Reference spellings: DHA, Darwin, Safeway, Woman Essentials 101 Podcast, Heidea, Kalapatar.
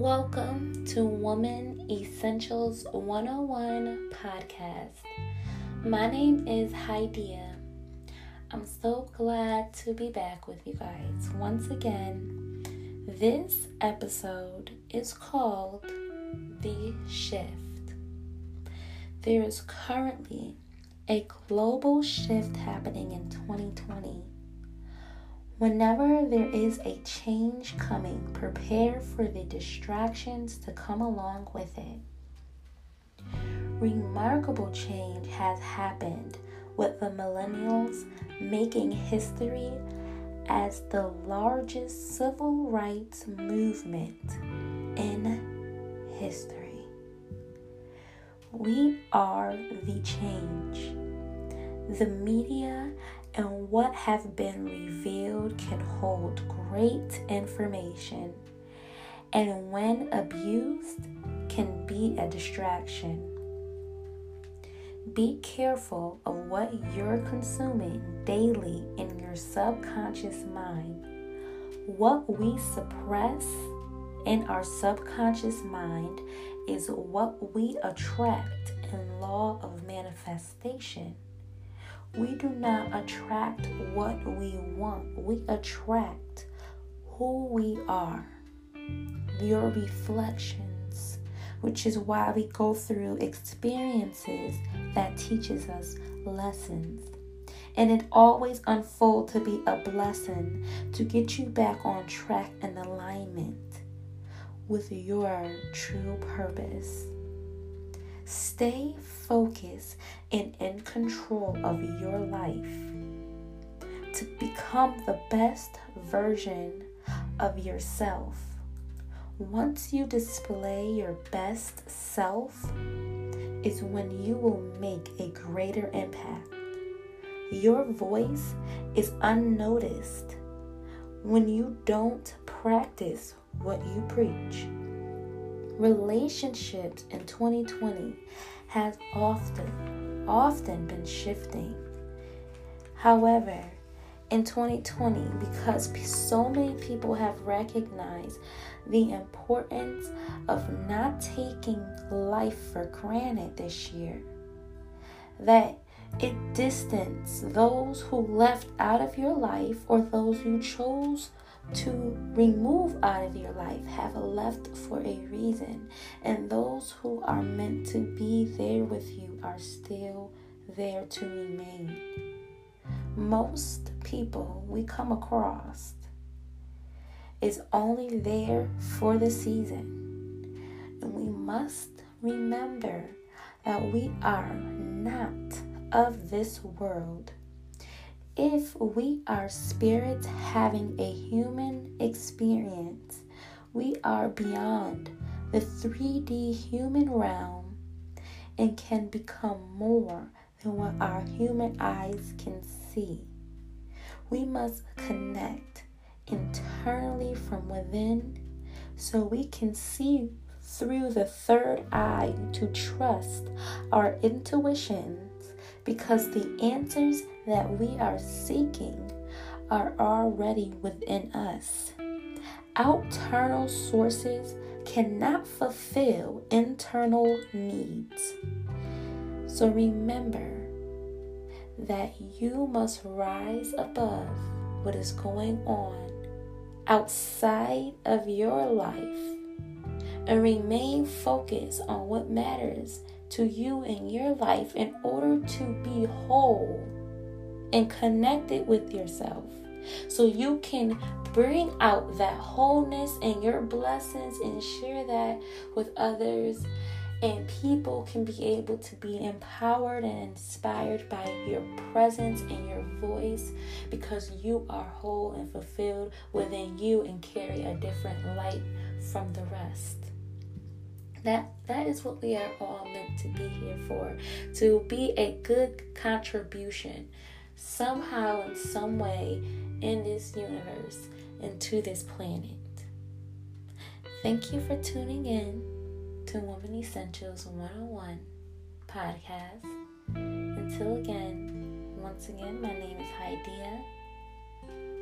Welcome to Woman Essentials 101 Podcast. My name is Heidea. I'm so glad to be back with you guys once again. This episode is called The Shift. There is currently a global shift happening in 2020. Whenever there is a change coming, prepare for the distractions to come along with it. Remarkable change has happened with the millennials making history as the largest civil rights movement in history. We are the change. The media and what has been revealed can hold great information, and when abused, can be a distraction. Be careful of what you're consuming daily in your subconscious mind. What we suppress in our subconscious mind is what we attract in law of manifestation. We do not attract what we want. We attract who we are. Your reflections, which is why we go through experiences that teaches us lessons. And it always unfolds to be a blessing to get you back on track and alignment with your true purpose. Stay focused and in control of your life to become the best version of yourself. Once you display your best self is when you will make a greater impact. Your voice is unnoticed when you don't practice what you preach. Relationships in 2020 has often been shifting. However, in 2020, because so many people have recognized the importance of not taking life for granted this year, that it distances those who left out of your life or those you chose to remove out of your life have left for a reason, and those who are meant to be there with you are still there to remain. Most people we come across is only there for the season, and we must remember that we are not of this world. If we are spirits having a human experience, we are beyond the 3D human realm and can become more than what our human eyes can see. We must connect internally from within so we can see through the third eye to trust our intuitions, because the answers that we are seeking are already within us. Outternal sources cannot fulfill internal needs. So remember that you must rise above what is going on outside of your life and remain focused on what matters to you in your life in order to be whole and connect it with yourself, so you can bring out that wholeness and your blessings and share that with others, and people can be able to be empowered and inspired by your presence and your voice, because you are whole and fulfilled within you and carry a different light from the rest. That is what we are all meant to be here for, to be a good contribution somehow in some way in this universe and to this planet. Thank you for tuning in to Woman Essentials 101 Podcast. Until again, once again, my name is Heidea.